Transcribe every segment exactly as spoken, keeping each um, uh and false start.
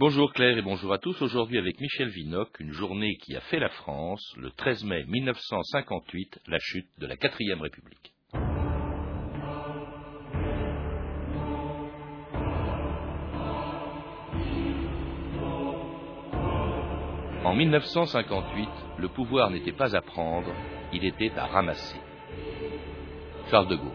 Bonjour Claire et bonjour à tous. Aujourd'hui avec Michel Winock, une journée qui a fait la France, le treize mai mille neuf cent cinquante-huit, la chute de la quatrième République. En mille neuf cent cinquante-huit, le pouvoir n'était pas à prendre, il était à ramasser. Charles de Gaulle.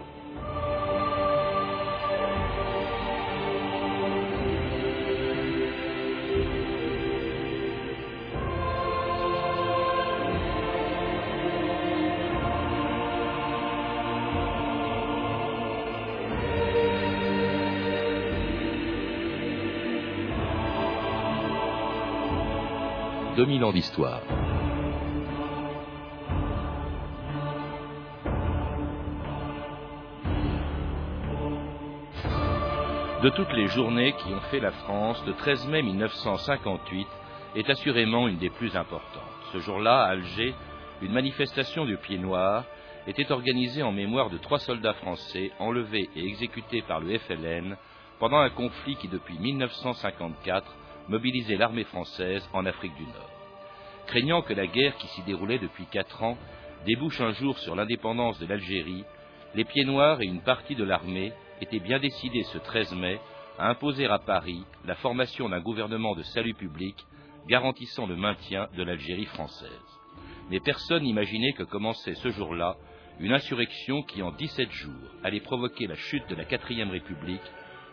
deux mille ans d'histoire. De toutes les journées qui ont fait la France, le treize mai mille neuf cent cinquante-huit est assurément une des plus importantes. Ce jour-là, à Alger, une manifestation du Pied Noir était organisée en mémoire de trois soldats français enlevés et exécutés par le F L N pendant un conflit qui, depuis mille neuf cent cinquante-quatre, mobiliser l'armée française en Afrique du Nord. Craignant que la guerre qui s'y déroulait depuis quatre ans débouche un jour sur l'indépendance de l'Algérie, les Pieds Noirs et une partie de l'armée étaient bien décidés ce treize mai à imposer à Paris la formation d'un gouvernement de salut public garantissant le maintien de l'Algérie française. Mais personne n'imaginait que commençait ce jour-là une insurrection qui, en dix-sept jours, allait provoquer la chute de la quatrième République,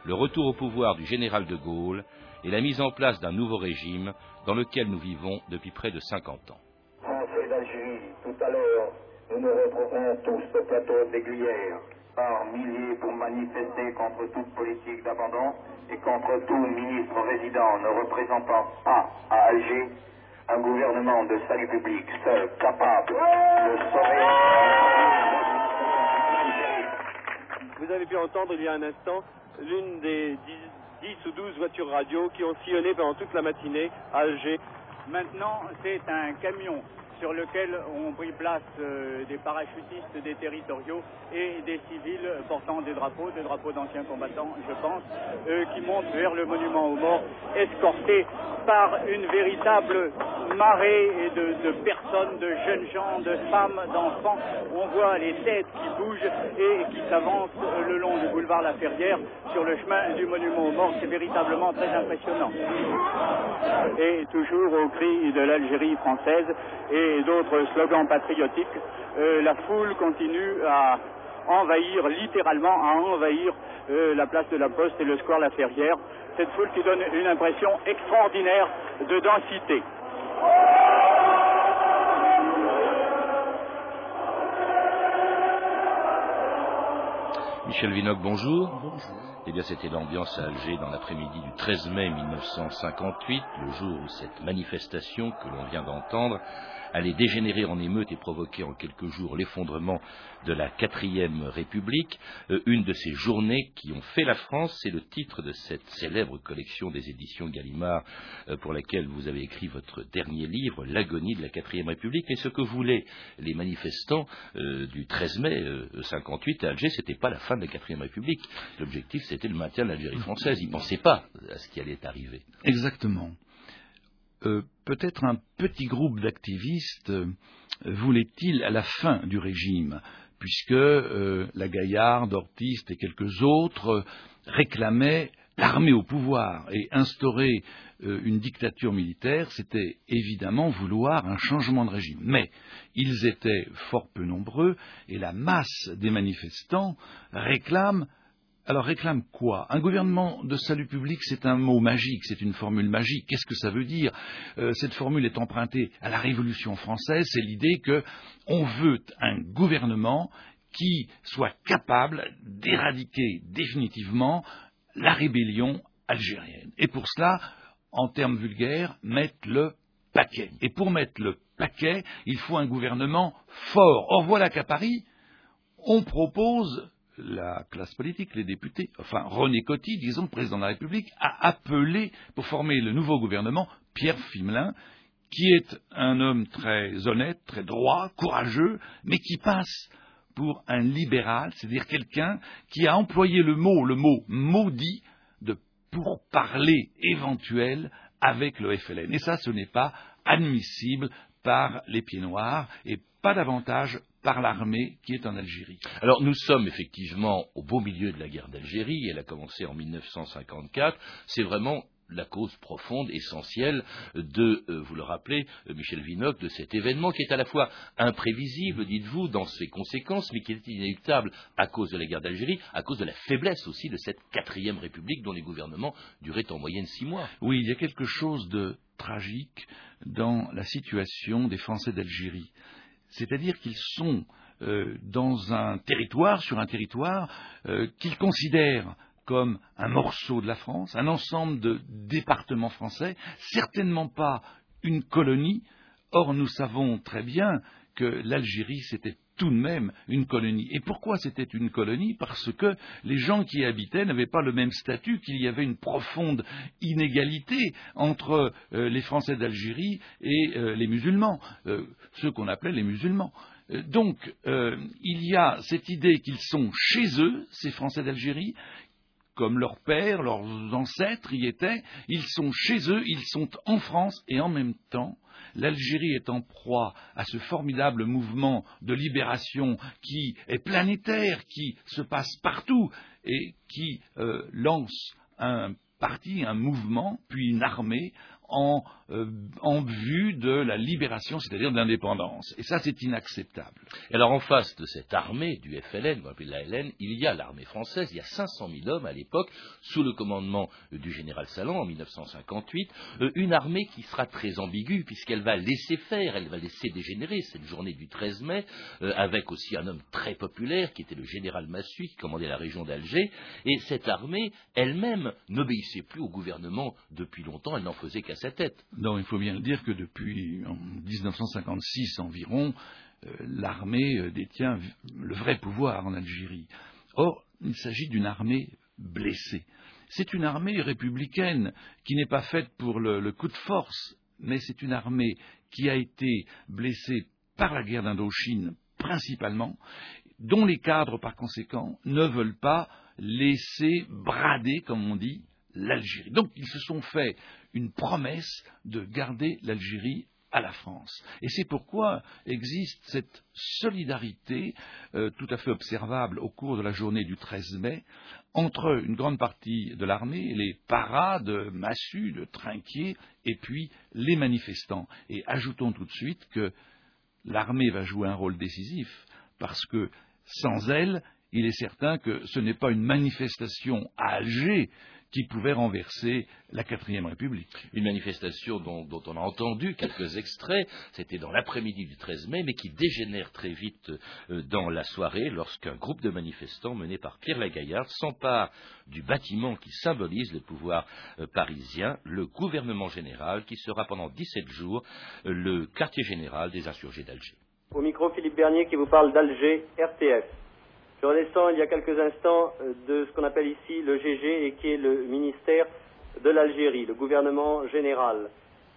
le retour au pouvoir du général de Gaulle et la mise en place d'un nouveau régime dans lequel nous vivons depuis près de cinquante ans. Français d'Algérie, tout à l'heure, nous nous retrouverons tous au plateau d'Aiguillère, par milliers pour manifester contre toute politique d'abandon et contre tout ministre résident ne représentant pas à Alger un gouvernement de salut public seul capable de sauver. Vous avez pu entendre il y a un instant l'une des dix dix ou douze voitures radio qui ont sillonné pendant toute la matinée à Alger. Maintenant, c'est un camion sur lequel ont pris place euh, des parachutistes, des territoriaux et des civils portant des drapeaux, des drapeaux d'anciens combattants, je pense, euh, qui montent vers le monument aux morts, escortés par une véritable marée et de, de personnes, de jeunes gens, de femmes, d'enfants. On voit les têtes qui bougent et qui s'avancent le long du boulevard La Ferrière sur le chemin du monument aux morts. C'est véritablement très impressionnant. Et toujours au cri de l'Algérie française et d'autres slogans patriotiques, euh, la foule continue à envahir, littéralement à envahir euh, la place de la Poste et le square La Ferrière. Cette foule qui donne une impression extraordinaire de densité. Michel Winock, bonjour. Bonjour. Eh bien, c'était l'ambiance à Alger dans l'après-midi du treize mai mille neuf cent cinquante-huit, le jour où cette manifestation que l'on vient d'entendre allait dégénérer en émeute et provoquer en quelques jours l'effondrement de la quatrième République. Euh, une de ces journées qui ont fait la France, c'est le titre de cette célèbre collection des éditions Gallimard euh, pour laquelle vous avez écrit votre dernier livre, L'agonie de la quatrième République. Et ce que voulaient les manifestants euh, du treize mai cinquante-huit à Alger, c'était pas la fin de la quatrième République. L'objectif, c'était le maintien de l'Algérie française. Ils ne pensaient pas à ce qui allait arriver. Exactement. Euh, peut-être un petit groupe d'activistes euh, voulait-il à la fin du régime, puisque euh, Lagaillarde, D'Ortiz et quelques autres euh, réclamaient l'armée au pouvoir, et instaurer euh, une dictature militaire, c'était évidemment vouloir un changement de régime. Mais ils étaient fort peu nombreux, et la masse des manifestants réclame. Alors réclame quoi? Un gouvernement de salut public, c'est un mot magique, c'est une formule magique. Qu'est-ce que ça veut dire? euh, Cette formule est empruntée à la Révolution française, c'est l'idée qu'on veut un gouvernement qui soit capable d'éradiquer définitivement la rébellion algérienne. Et pour cela, en termes vulgaires, mettre le paquet. Et pour mettre le paquet, il faut un gouvernement fort. Or voilà qu'à Paris, on propose... La classe politique, les députés, enfin René Coty, disons, le président de la République, a appelé pour former le nouveau gouvernement Pierre Pflimlin, qui est un homme très honnête, très droit, courageux, mais qui passe pour un libéral, c'est-à-dire quelqu'un qui a employé le mot, le mot maudit de pour parler éventuel avec le F L N. Et ça, ce n'est pas admissible par les pieds noirs et pas davantage par l'armée qui est en Algérie. Alors nous sommes effectivement au beau milieu de la guerre d'Algérie, elle a commencé en mille neuf cent cinquante-quatre, c'est vraiment la cause profonde, essentielle de, euh, vous le rappelez, euh, Michel Winock, de cet événement qui est à la fois imprévisible, dites-vous, dans ses conséquences, mais qui est inéluctable à cause de la guerre d'Algérie, à cause de la faiblesse aussi de cette quatrième République dont les gouvernements duraient en moyenne six mois. Oui, il y a quelque chose de tragique dans la situation des Français d'Algérie. C'est-à-dire qu'ils sont euh, dans un territoire, sur un territoire, euh, qu'ils considèrent comme un morceau de la France, un ensemble de départements français, certainement pas une colonie. Or, nous savons très bien que l'Algérie, c'était tout de même une colonie. Et pourquoi c'était une colonie ? Parce que les gens qui y habitaient n'avaient pas le même statut, qu'il y avait une profonde inégalité entre euh, les Français d'Algérie et euh, les musulmans, euh, ceux qu'on appelait les musulmans. Euh, donc, euh, il y a cette idée qu'ils sont chez eux, ces Français d'Algérie, comme leurs pères, leurs ancêtres y étaient, ils sont chez eux, ils sont en France, et en même temps, l'Algérie est en proie à ce formidable mouvement de libération qui est planétaire, qui se passe partout, et qui euh, lance un parti, un mouvement, puis une armée, en, euh, en vue de la libération, c'est-à-dire de l'indépendance. Et ça, c'est inacceptable. Et alors, en face de cette armée du F L N, on appelle la L N, il y a l'armée française, il y a cinq cent mille hommes à l'époque, sous le commandement du général Salan en mille neuf cent cinquante-huit, euh, une armée qui sera très ambiguë, puisqu'elle va laisser faire, elle va laisser dégénérer cette journée du treize mai, euh, avec aussi un homme très populaire, qui était le général Massu, qui commandait la région d'Alger, et cette armée, elle-même, n'obéissait plus au gouvernement depuis longtemps, elle n'en faisait qu'à sa tête. Non, il faut bien dire que depuis en mille neuf cent cinquante-six environ, euh, l'armée détient le vrai pouvoir en Algérie. Or, il s'agit d'une armée blessée. C'est une armée républicaine qui n'est pas faite pour le, le coup de force, mais c'est une armée qui a été blessée par la guerre d'Indochine principalement, dont les cadres par conséquent ne veulent pas laisser brader, comme on dit, l'Algérie. Donc ils se sont fait une promesse de garder l'Algérie à la France. Et c'est pourquoi existe cette solidarité euh, tout à fait observable au cours de la journée du treize mai entre une grande partie de l'armée, les paras de Massu, de Trinquier, et puis les manifestants. Et ajoutons tout de suite que l'armée va jouer un rôle décisif parce que sans elle, il est certain que ce n'est pas une manifestation à Alger qui pouvait renverser la quatrième République. Une manifestation dont, dont on a entendu quelques extraits, c'était dans l'après-midi du treize mai, mais qui dégénère très vite euh, dans la soirée, lorsqu'un groupe de manifestants mené par Pierre Lagaillarde s'empare du bâtiment qui symbolise le pouvoir euh, parisien, le gouvernement général, qui sera pendant dix-sept jours euh, le quartier général des insurgés d'Alger. Au micro, Philippe Bernier qui vous parle d'Alger, R T F. Je redescends il y a quelques instants de ce qu'on appelle ici le G G et qui est le ministère de l'Algérie, le gouvernement général.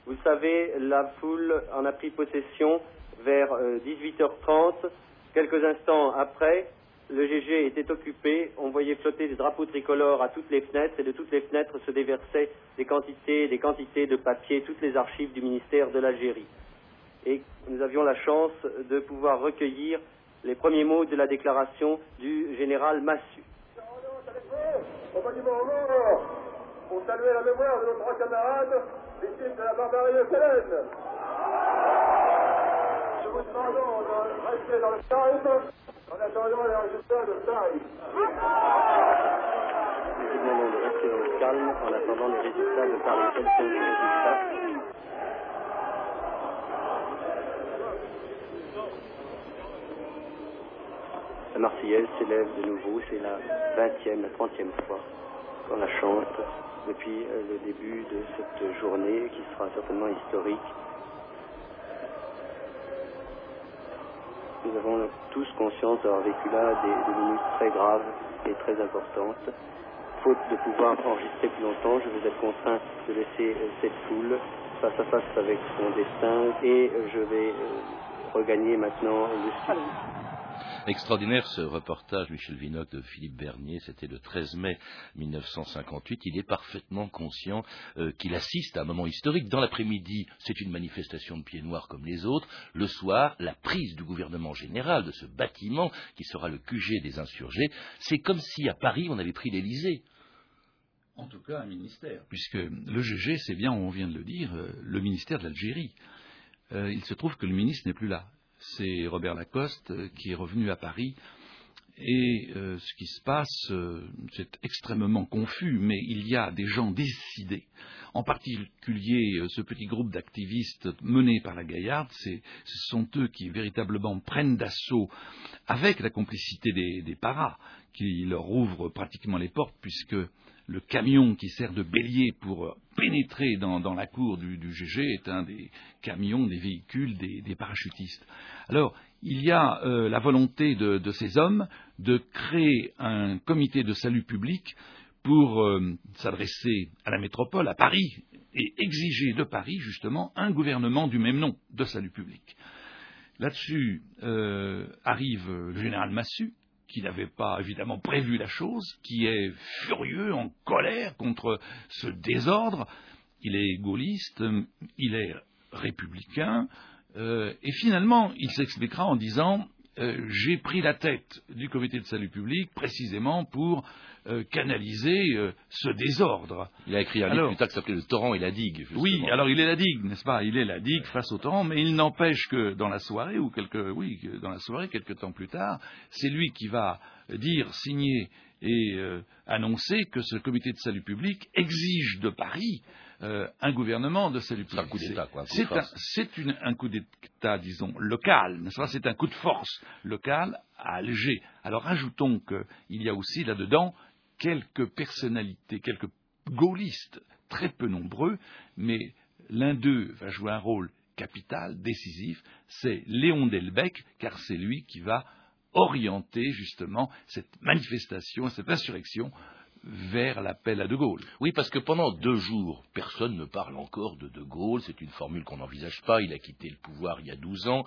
Vous le savez, la foule en a pris possession vers dix-huit heures trente. Quelques instants après, le G G était occupé. On voyait flotter des drapeaux tricolores à toutes les fenêtres et de toutes les fenêtres se déversaient des quantités et des quantités de papiers, toutes les archives du ministère de l'Algérie. Et nous avions la chance de pouvoir recueillir les premiers mots de la déclaration du général Massu. Au monument au mort, pour saluer la mémoire de nos trois camarades, victimes de la barbarie F L N. Je vous demande de rester dans le calme, en attendant les résultats de Paris. Je vous demande de rester dans le calme, en attendant les résultats de Paris. Quels sont les résultats ? La Marseillaise s'élève de nouveau, c'est la vingtième, la trentième fois qu'on la chante depuis le début de cette journée qui sera certainement historique. Nous avons tous conscience d'avoir vécu là des, des minutes très graves et très importantes. Faute de pouvoir enregistrer plus longtemps, je vais être contraint de laisser cette foule face à face avec son destin et je vais regagner maintenant le style. Extraordinaire ce reportage, Michel Winock, de Philippe Bernier, c'était le treize mai mille neuf cent cinquante-huit. Il est parfaitement conscient euh, qu'il assiste à un moment historique. Dans l'après-midi, c'est une manifestation de pieds noirs comme les autres. Le soir, la prise du gouvernement général de ce bâtiment qui sera le Q G des insurgés. C'est comme si à Paris, on avait pris l'Élysée. En tout cas, un ministère. Puisque le G G, c'est bien, on vient de le dire, le ministère de l'Algérie. Euh, il se trouve que le ministre n'est plus là. C'est Robert Lacoste qui est revenu à Paris. Et euh, ce qui se passe, euh, c'est extrêmement confus, mais il y a des gens décidés. En particulier, euh, ce petit groupe d'activistes mené par la Gaillarde, c'est, ce sont eux qui véritablement prennent d'assaut, avec la complicité des, des paras, qui leur ouvrent pratiquement les portes, puisque le camion qui sert de bélier pour pénétrer dans, dans la cour du, du G G est un des camions, des véhicules, des, des parachutistes. Alors, il y a euh, la volonté de, de ces hommes de créer un comité de salut public pour euh, s'adresser à la métropole, à Paris, et exiger de Paris, justement, un gouvernement du même nom, de salut public. Là-dessus euh, arrive le général Massu, qui n'avait pas évidemment prévu la chose, qui est furieux, en colère contre ce désordre. Il est gaulliste, il est républicain, Euh, et finalement, il s'expliquera en disant euh, « J'ai pris la tête du comité de salut public précisément pour euh, canaliser euh, ce désordre. » Il a écrit un livre plus tard qui s'appelait « Le torrent et la digue ». Oui, alors il est la digue, n'est-ce pas ? Il est la digue face au torrent, mais il n'empêche que dans la soirée, ou quelques, oui, dans la soirée, quelques temps plus tard, c'est lui qui va dire, signer et euh, annoncer que ce comité de salut public exige de Paris Euh, un gouvernement de salut public. C'est un coup d'État, quoi. C'est un, c'est une, un coup d'État, disons, local, n'est-ce pas ? C'est un coup de force local à Alger. Alors ajoutons qu'il y a aussi là-dedans quelques personnalités, quelques gaullistes, très peu nombreux, mais l'un d'eux va jouer un rôle capital, décisif, c'est Léon Delbecque, car c'est lui qui va orienter justement cette manifestation, cette insurrection vers l'appel à De Gaulle. Oui, parce que pendant deux jours, personne ne parle encore de De Gaulle, c'est une formule qu'on n'envisage pas, il a quitté le pouvoir il y a douze ans,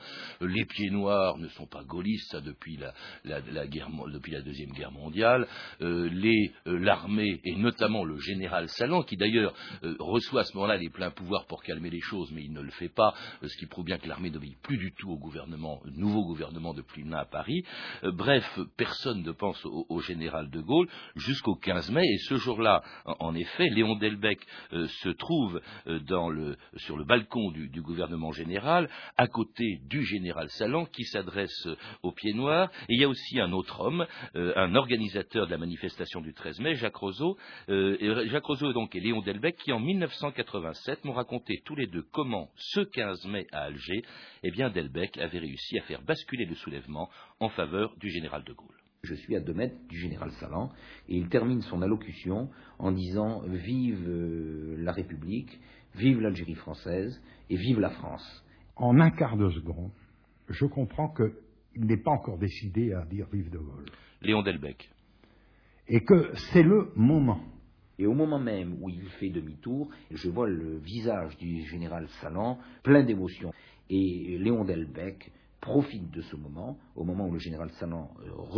les pieds noirs ne sont pas gaullistes, ça depuis la, la, la, guerre, depuis la Deuxième Guerre mondiale, euh, les, euh, l'armée, et notamment le général Salan, qui d'ailleurs euh, reçoit à ce moment-là les pleins pouvoirs pour calmer les choses, mais il ne le fait pas, euh, ce qui prouve bien que l'armée n'obéit plus du tout au gouvernement, nouveau gouvernement de Pflimlin à Paris. Euh, bref, personne ne pense au, au général De Gaulle, jusqu'au quinze mai, et ce jour-là, en effet, Léon Delbecque euh, se trouve euh, dans le, sur le balcon du, du gouvernement général, à côté du général Salan, qui s'adresse euh, aux pieds noirs, et il y a aussi un autre homme, euh, un organisateur de la manifestation du treize mai, Jacques Roseau, euh, et Jacques Roseau donc, et Léon Delbecque, qui en mille neuf cent quatre-vingt-sept m'ont raconté tous les deux comment, ce quinze mai à Alger, eh bien Delbecque avait réussi à faire basculer le soulèvement en faveur du général de Gaulle. Je suis à deux mètres du général Salan, et il termine son allocution en disant « Vive euh, la République, vive l'Algérie française, et vive la France ». En un quart de seconde, je comprends qu'il n'est pas encore décidé à dire « Vive de Gaulle ». Léon Delbecque. Et que c'est le moment. Et au moment même où il fait demi-tour, je vois le visage du général Salan plein d'émotion. Et Léon Delbecque profite de ce moment, au moment où le général Salan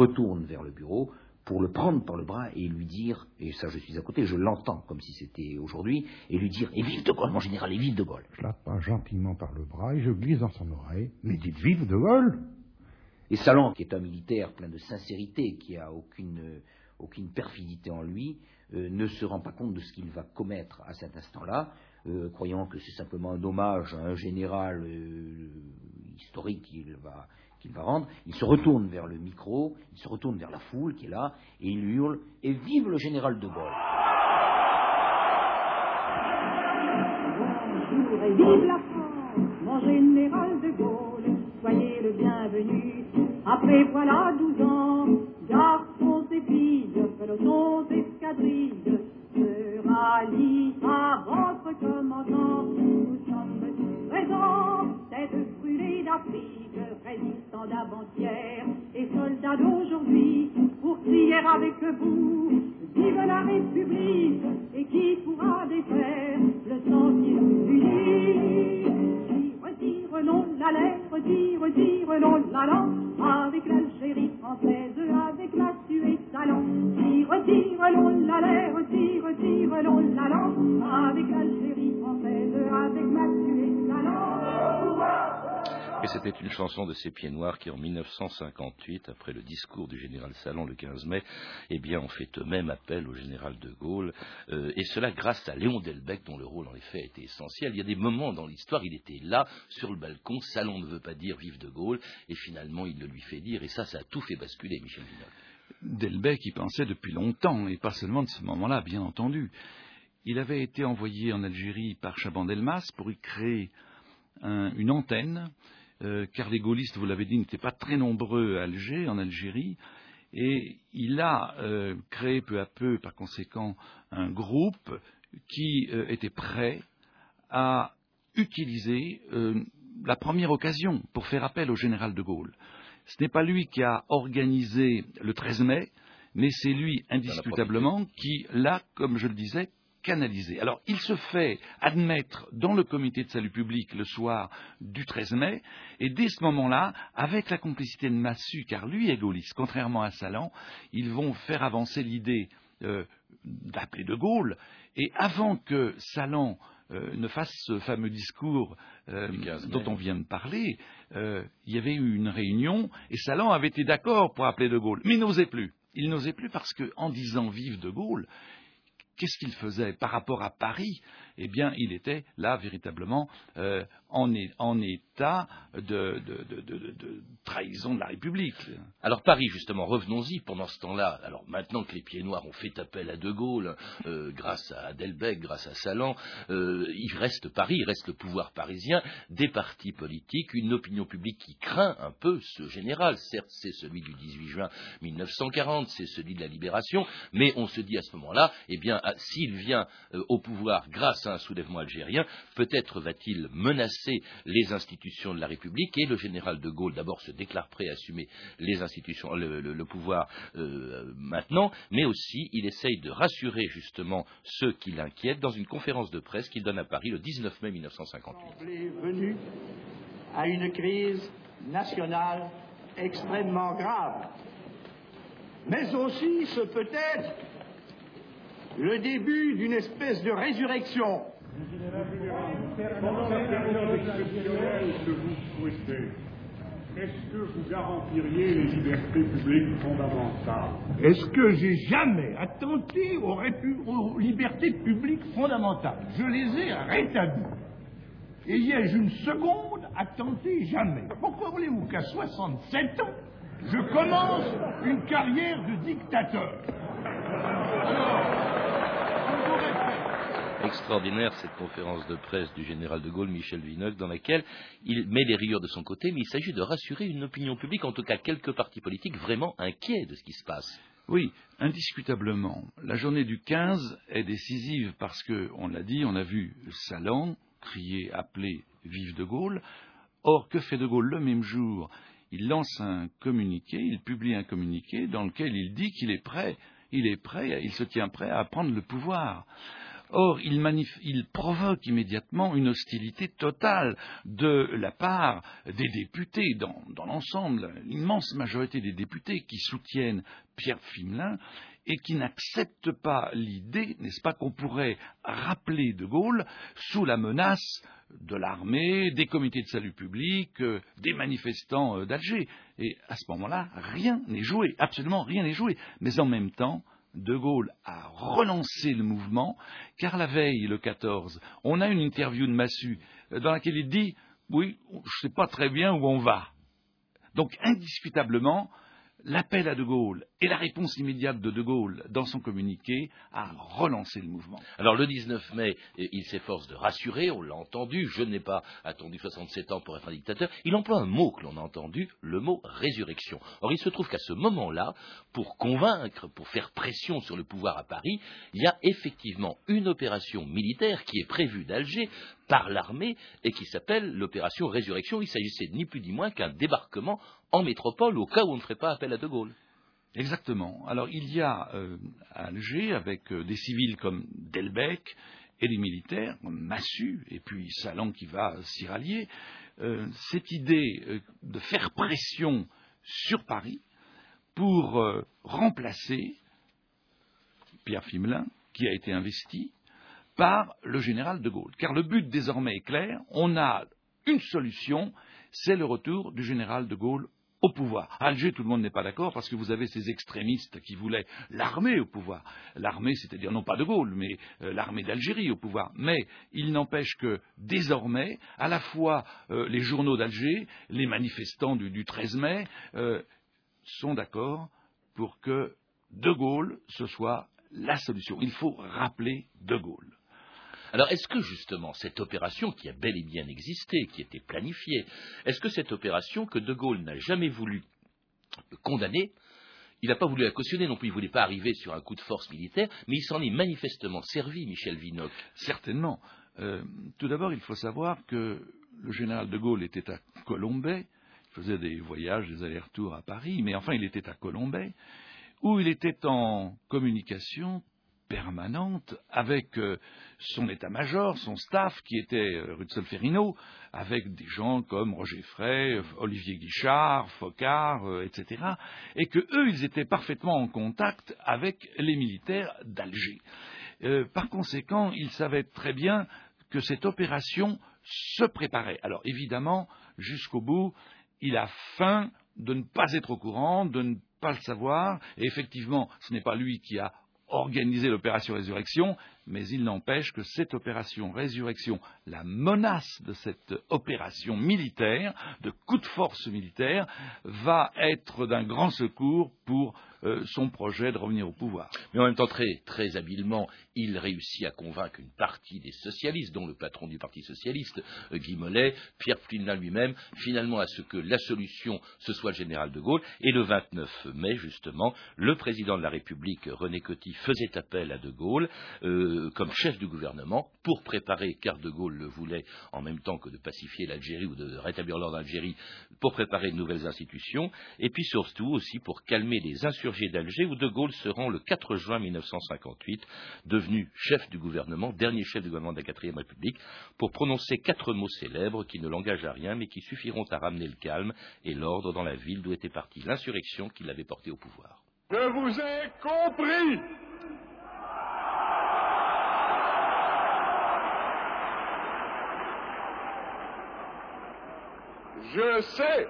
retourne vers le bureau, pour le prendre par le bras et lui dire, et ça je suis à côté, je l'entends comme si c'était aujourd'hui, et lui dire, et vive de Gaulle, mon général, et vive de Gaulle. Je la prends gentiment par le bras et je glisse dans son oreille, mais dites vive de Gaulle. Et Salan, qui est un militaire plein de sincérité, qui n'a aucune, aucune perfidité en lui, euh, ne se rend pas compte de ce qu'il va commettre à cet instant-là, Euh, croyant que c'est simplement un hommage à un général euh, historique qu'il va, qu'il va rendre, il se retourne vers le micro, il se retourne vers la foule qui est là, et il hurle « Et vive le général de Gaulle !»« Vive la France, mon général de Gaulle, soyez le bienvenu, après voilà douze ans, garçons et filles, pelotons d'escadrilles, se rallient à votre commandant, nous sommes présents, têtes brûlées d'Afrique, résistants d'avant-hier et soldats d'aujourd'hui, pour crier avec vous, vive la République, et qui pourra défaire le sang qui nous unit, qui retire non, la lettre, dire, dire, non, la langue, avec l'Algérie française, avec la Suède, Salan. Dire, dire, non, la lettre, dire, dire, non, la langue, avec l'Algérie française, avec la Suède, Salan. Et c'était une chanson de ces Pieds Noirs qui, en mille neuf cent cinquante-huit, après le discours du général Salan le quinze mai, eh bien, ont fait eux-mêmes appel au général de Gaulle, euh, et cela grâce à Léon Delbecque, dont le rôle, en effet, a été essentiel. Il y a des moments dans l'histoire, il était là, sur le balcon, Salan ne veut pas dire « Vive de Gaulle », et finalement, il le lui fait dire, et ça, ça a tout fait basculer, Michel Winock. Delbecque y pensait depuis longtemps, et pas seulement de ce moment-là, bien entendu. Il avait été envoyé en Algérie par Chaban Delmas pour y créer un, une antenne, Euh, car les gaullistes, vous l'avez dit, n'étaient pas très nombreux à Alger, en Algérie, et il a euh, créé peu à peu, par conséquent, un groupe qui euh, était prêt à utiliser euh, la première occasion pour faire appel au général de Gaulle. Ce n'est pas lui qui a organisé le treize mai, mais c'est lui, indiscutablement, qui l'a, comme je le disais, canalisé. Alors, il se fait admettre dans le comité de salut public le soir du treize mai, et dès ce moment-là, avec la complicité de Massu, car lui est gaulliste, contrairement à Salan, ils vont faire avancer l'idée euh, d'appeler de Gaulle, et avant que Salan euh, ne fasse ce fameux discours euh, dont on vient de parler, euh, il y avait eu une réunion, et Salan avait été d'accord pour appeler de Gaulle, mais il n'osait plus. Il n'osait plus parce qu'en disant « Vive de Gaulle », qu'est-ce qu'il faisait par rapport à Paris? Eh bien, il était là véritablement euh, en, en état de, de, de, de, de trahison de la République. Alors Paris, justement, revenons-y pendant ce temps-là. Alors maintenant que les Pieds Noirs ont fait appel à De Gaulle, euh, grâce à Delbecque, grâce à Salan, euh, il reste Paris, il reste le pouvoir parisien, des partis politiques, une opinion publique qui craint un peu ce général. Certes, c'est celui du dix-huit juin mille neuf cent quarante, c'est celui de la Libération, mais on se dit à ce moment-là, eh bien, s'il vient euh, au pouvoir grâce à un soulèvement algérien, peut-être va-t-il menacer les institutions de la République, et le général de Gaulle d'abord se déclare prêt à assumer les institutions, le, le, le pouvoir euh, maintenant, mais aussi il essaye de rassurer justement ceux qui l'inquiètent dans une conférence de presse qu'il donne à Paris le dix-neuf mai mille neuf cent cinquante-huit. Il est venu à une crise nationale extrêmement grave, mais aussi ce peut-être le début d'une espèce de résurrection. Pendant la période exceptionnelle que vous souhaitez, est-ce que vous garantiriez les libertés publiques fondamentales? Est-ce que j'ai jamais attenté aux, répu- aux libertés publiques fondamentales? Je les ai rétablies. Et il y a une seconde, attenté jamais. Pourquoi voulez-vous qu'à soixante-sept ans, je commence une carrière de dictateur? Extraordinaire cette conférence de presse du général de Gaulle, Michel Winock, dans laquelle il met les rires de son côté, mais il s'agit de rassurer une opinion publique, en tout cas quelques partis politiques vraiment inquiets de ce qui se passe. Oui, indiscutablement. La journée du quinze est décisive parce que, on l'a dit, on a vu Salan crier, appeler « Vive de Gaulle ». Or, que fait de Gaulle le même jour? Il lance un communiqué, il publie un communiqué dans lequel il dit qu'il est prêt, il est prêt, il se tient prêt à prendre le pouvoir. Or, il, manif- il provoque immédiatement une hostilité totale de la part des députés, dans, dans l'ensemble, l'immense majorité des députés qui soutiennent Pierre Pflimlin et qui n'acceptent pas l'idée, n'est-ce pas, qu'on pourrait rappeler de Gaulle sous la menace de l'armée, des comités de salut public, euh, des manifestants euh, d'Alger. Et à ce moment-là, rien n'est joué, absolument rien n'est joué. Mais en même temps, De Gaulle a relancé le mouvement, car la veille, le quatorze, on a une interview de Massu dans laquelle il dit « Oui, je ne sais pas très bien où on va ». Donc, indiscutablement, l'appel à De Gaulle et la réponse immédiate de De Gaulle dans son communiqué a relancé le mouvement. Alors, le dix-neuf mai, il s'efforce de rassurer, on l'a entendu, je n'ai pas attendu soixante-sept ans pour être un dictateur. Il emploie un mot que l'on a entendu, le mot « résurrection ». Or, il se trouve qu'à ce moment-là, pour convaincre, pour faire pression sur le pouvoir à Paris, il y a effectivement une opération militaire qui est prévue d'Alger par l'armée et qui s'appelle l'opération Résurrection. Il s'agissait ni plus ni moins qu'un débarquement en métropole au cas où on ne ferait pas appel à De Gaulle. Exactement. Alors il y a euh, à Alger, avec euh, des civils comme Delbecque et des militaires comme Massu et puis Salan qui va s'y rallier, euh, cette idée de faire pression sur Paris pour euh, remplacer Pierre Pflimlin, qui a été investi, par le général de Gaulle. Car le but désormais est clair, on a une solution, c'est le retour du général de Gaulle au pouvoir. À Alger, tout le monde n'est pas d'accord parce que vous avez ces extrémistes qui voulaient l'armée au pouvoir. L'armée, c'est-à-dire non pas de Gaulle, mais euh, l'armée d'Algérie au pouvoir. Mais il n'empêche que désormais, à la fois euh, les journaux d'Alger, les manifestants du, du treize mai, euh, sont d'accord pour que de Gaulle, ce soit la solution. Il faut rappeler de Gaulle. Alors, est-ce que, justement, cette opération qui a bel et bien existé, qui était planifiée, est-ce que cette opération que De Gaulle n'a jamais voulu condamner, il n'a pas voulu la cautionner non plus, il ne voulait pas arriver sur un coup de force militaire, mais il s'en est manifestement servi, Michel Winock. Certainement. Euh, tout d'abord, il faut savoir que le général De Gaulle était à Colombay, il faisait des voyages, des allers-retours à Paris, mais enfin, il était à Colombay, où il était en communication permanente avec euh, son état-major, son staff qui était euh, rue de Solferino, avec des gens comme Roger Frey, Olivier Guichard, Focard, euh, et cetera. Et que eux, ils étaient parfaitement en contact avec les militaires d'Alger. Euh, par conséquent, ils savaient très bien que cette opération se préparait. Alors évidemment, jusqu'au bout, il a faim de ne pas être au courant, de ne pas le savoir. Et effectivement, ce n'est pas lui qui a organiser l'opération Résurrection, mais il n'empêche que cette opération Résurrection, la menace de cette opération militaire, de coup de force militaire, va être d'un grand secours pour euh, son projet de revenir au pouvoir. Mais en même temps, très, très habilement, il réussit à convaincre une partie des socialistes, dont le patron du Parti Socialiste, euh, Guy Mollet, Pierre Pflimlin lui-même, finalement à ce que la solution, ce soit le général de Gaulle. Et le vingt-neuf mai, justement, le président de la République, René Coty, faisait appel à de Gaulle, euh, comme chef du gouvernement, pour préparer, car de Gaulle le voulait en même temps que de pacifier l'Algérie ou de rétablir l'ordre d'Algérie, pour préparer de nouvelles institutions, et puis surtout aussi pour calmer les insurgés d'Alger, où de Gaulle se rend le quatre juin mille neuf cent cinquante-huit, devenu chef du gouvernement, dernier chef du gouvernement de la quatrième République, pour prononcer quatre mots célèbres qui ne l'engagent à rien, mais qui suffiront à ramener le calme et l'ordre dans la ville d'où était partie l'insurrection qui l'avait porté au pouvoir. Je vous ai compris. Je sais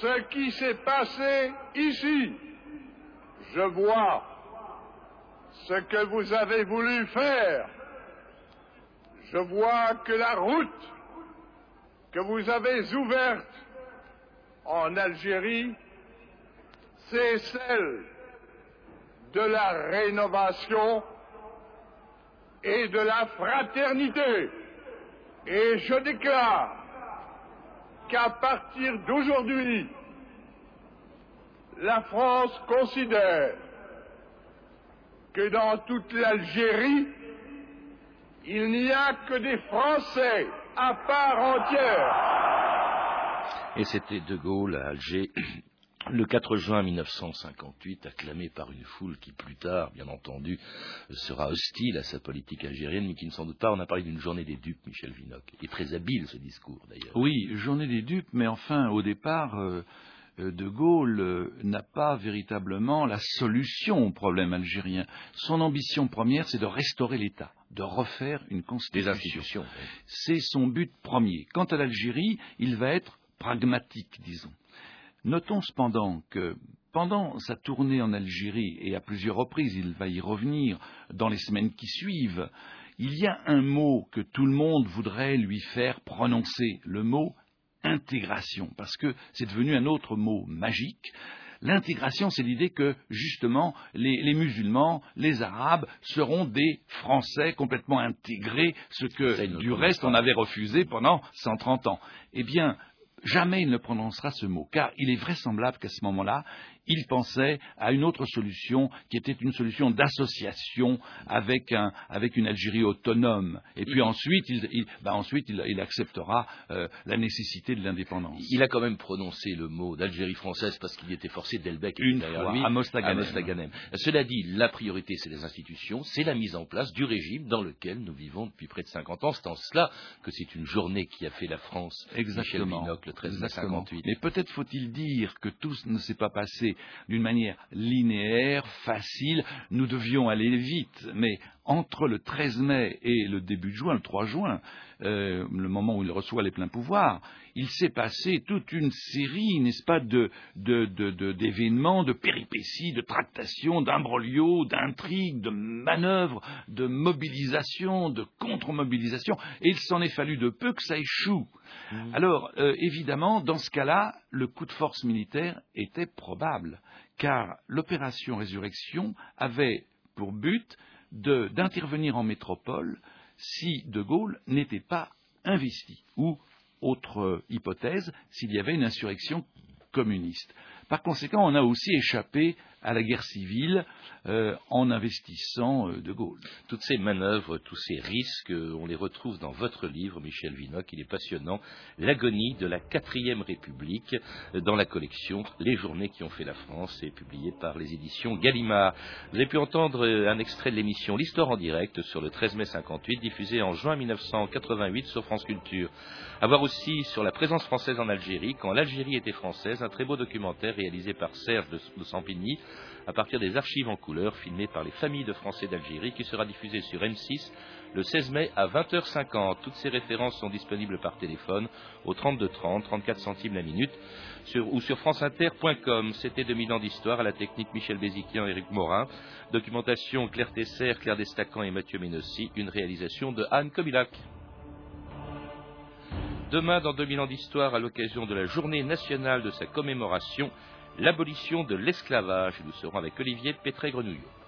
ce qui s'est passé ici. Je vois ce que vous avez voulu faire. Je vois que la route que vous avez ouverte en Algérie, c'est celle de la rénovation et de la fraternité. Et je déclare qu'à partir d'aujourd'hui, la France considère que dans toute l'Algérie, il n'y a que des Français à part entière. Et c'était De Gaulle à Alger, le quatre juin mille neuf cent cinquante-huit, acclamé par une foule qui plus tard, bien entendu, sera hostile à sa politique algérienne, mais qui ne s'en doute pas. On a parlé d'une journée des dupes, Michel Winock. Et très habile ce discours, d'ailleurs. Oui, journée des dupes, mais enfin, au départ, euh, De Gaulle euh, n'a pas véritablement la solution au problème algérien. Son ambition première, c'est de restaurer l'État, de refaire une constitution. Des institutions. Ouais. C'est son but premier. Quant à l'Algérie, il va être pragmatique, disons. Notons cependant que pendant sa tournée en Algérie, et à plusieurs reprises, il va y revenir dans les semaines qui suivent, il y a un mot que tout le monde voudrait lui faire prononcer, le mot intégration, parce que c'est devenu un autre mot magique. L'intégration, c'est l'idée que, justement, les, les musulmans, les arabes, seront des Français complètement intégrés, ce que, du reste, on avait refusé pendant cent trente ans. Eh bien, jamais il ne prononcera ce mot, car il est vraisemblable qu'à ce moment-là, il pensait à une autre solution qui était une solution d'association avec, un, avec une Algérie autonome. Et puis il... ensuite, il, il, bah ensuite, il, il acceptera euh, la nécessité de l'indépendance. Il a quand même prononcé le mot d'Algérie française parce qu'il était forcé, Delbecque était derrière lui, à Mostaganem. Cela dit, la priorité, c'est les institutions, c'est la mise en place du régime dans lequel nous vivons depuis près de cinquante ans. C'est en cela que c'est une journée qui a fait la France. Exactement. Michel Winock, le treize mai cinquante-huit. Mais peut-être faut-il dire que tout ne s'est pas passé d'une manière linéaire, facile. Nous devions aller vite, mais entre le treize mai et le début de juin, le trois juin, euh, le moment où il reçoit les pleins pouvoirs, il s'est passé toute une série, n'est-ce pas, de, de, de, de, d'événements, de péripéties, de tractations, d'imbroglios, d'intrigues, de manœuvres, de mobilisations, de contre-mobilisations, et il s'en est fallu de peu que ça échoue. Mmh. Alors, euh, évidemment, dans ce cas-là, le coup de force militaire était probable, car l'opération Résurrection avait pour but De, d'intervenir en métropole si De Gaulle n'était pas investi, ou, autre hypothèse, s'il y avait une insurrection communiste. Par conséquent, on a aussi échappé à la guerre civile euh, en investissant euh, De Gaulle. Toutes ces manœuvres, tous ces risques, euh, on les retrouve dans votre livre, Michel Winock, il est passionnant, L'agonie de la quatrième République, euh, dans la collection Les Journées qui ont fait la France, et publié par les éditions Gallimard. Vous avez pu entendre euh, un extrait de l'émission L'Histoire en direct sur le treize mai cinquante-huit, diffusée en juin mille neuf cent quatre-vingt-huit sur France Culture. À voir aussi sur la présence française en Algérie, quand l'Algérie était française, un très beau documentaire réalisé par Serge de Sampigny, à partir des archives en couleur filmées par les familles de Français d'Algérie, qui sera diffusée sur M six le seize mai à vingt heures cinquante. Toutes ces références sont disponibles par téléphone au trente-deux trente, trente-quatre centimes la minute, sur, ou sur franceinter point com. C'était deux mille ans d'histoire, à la technique Michel Béziquian, Éric Morin, documentation Claire Tesser, Claire Destacan et Mathieu Menossi, une réalisation de Anne Comillac. Demain, dans deux mille ans d'histoire, à l'occasion de la journée nationale de sa commémoration, l'abolition de l'esclavage. Nous serons avec Olivier Pétré-Grenouillou.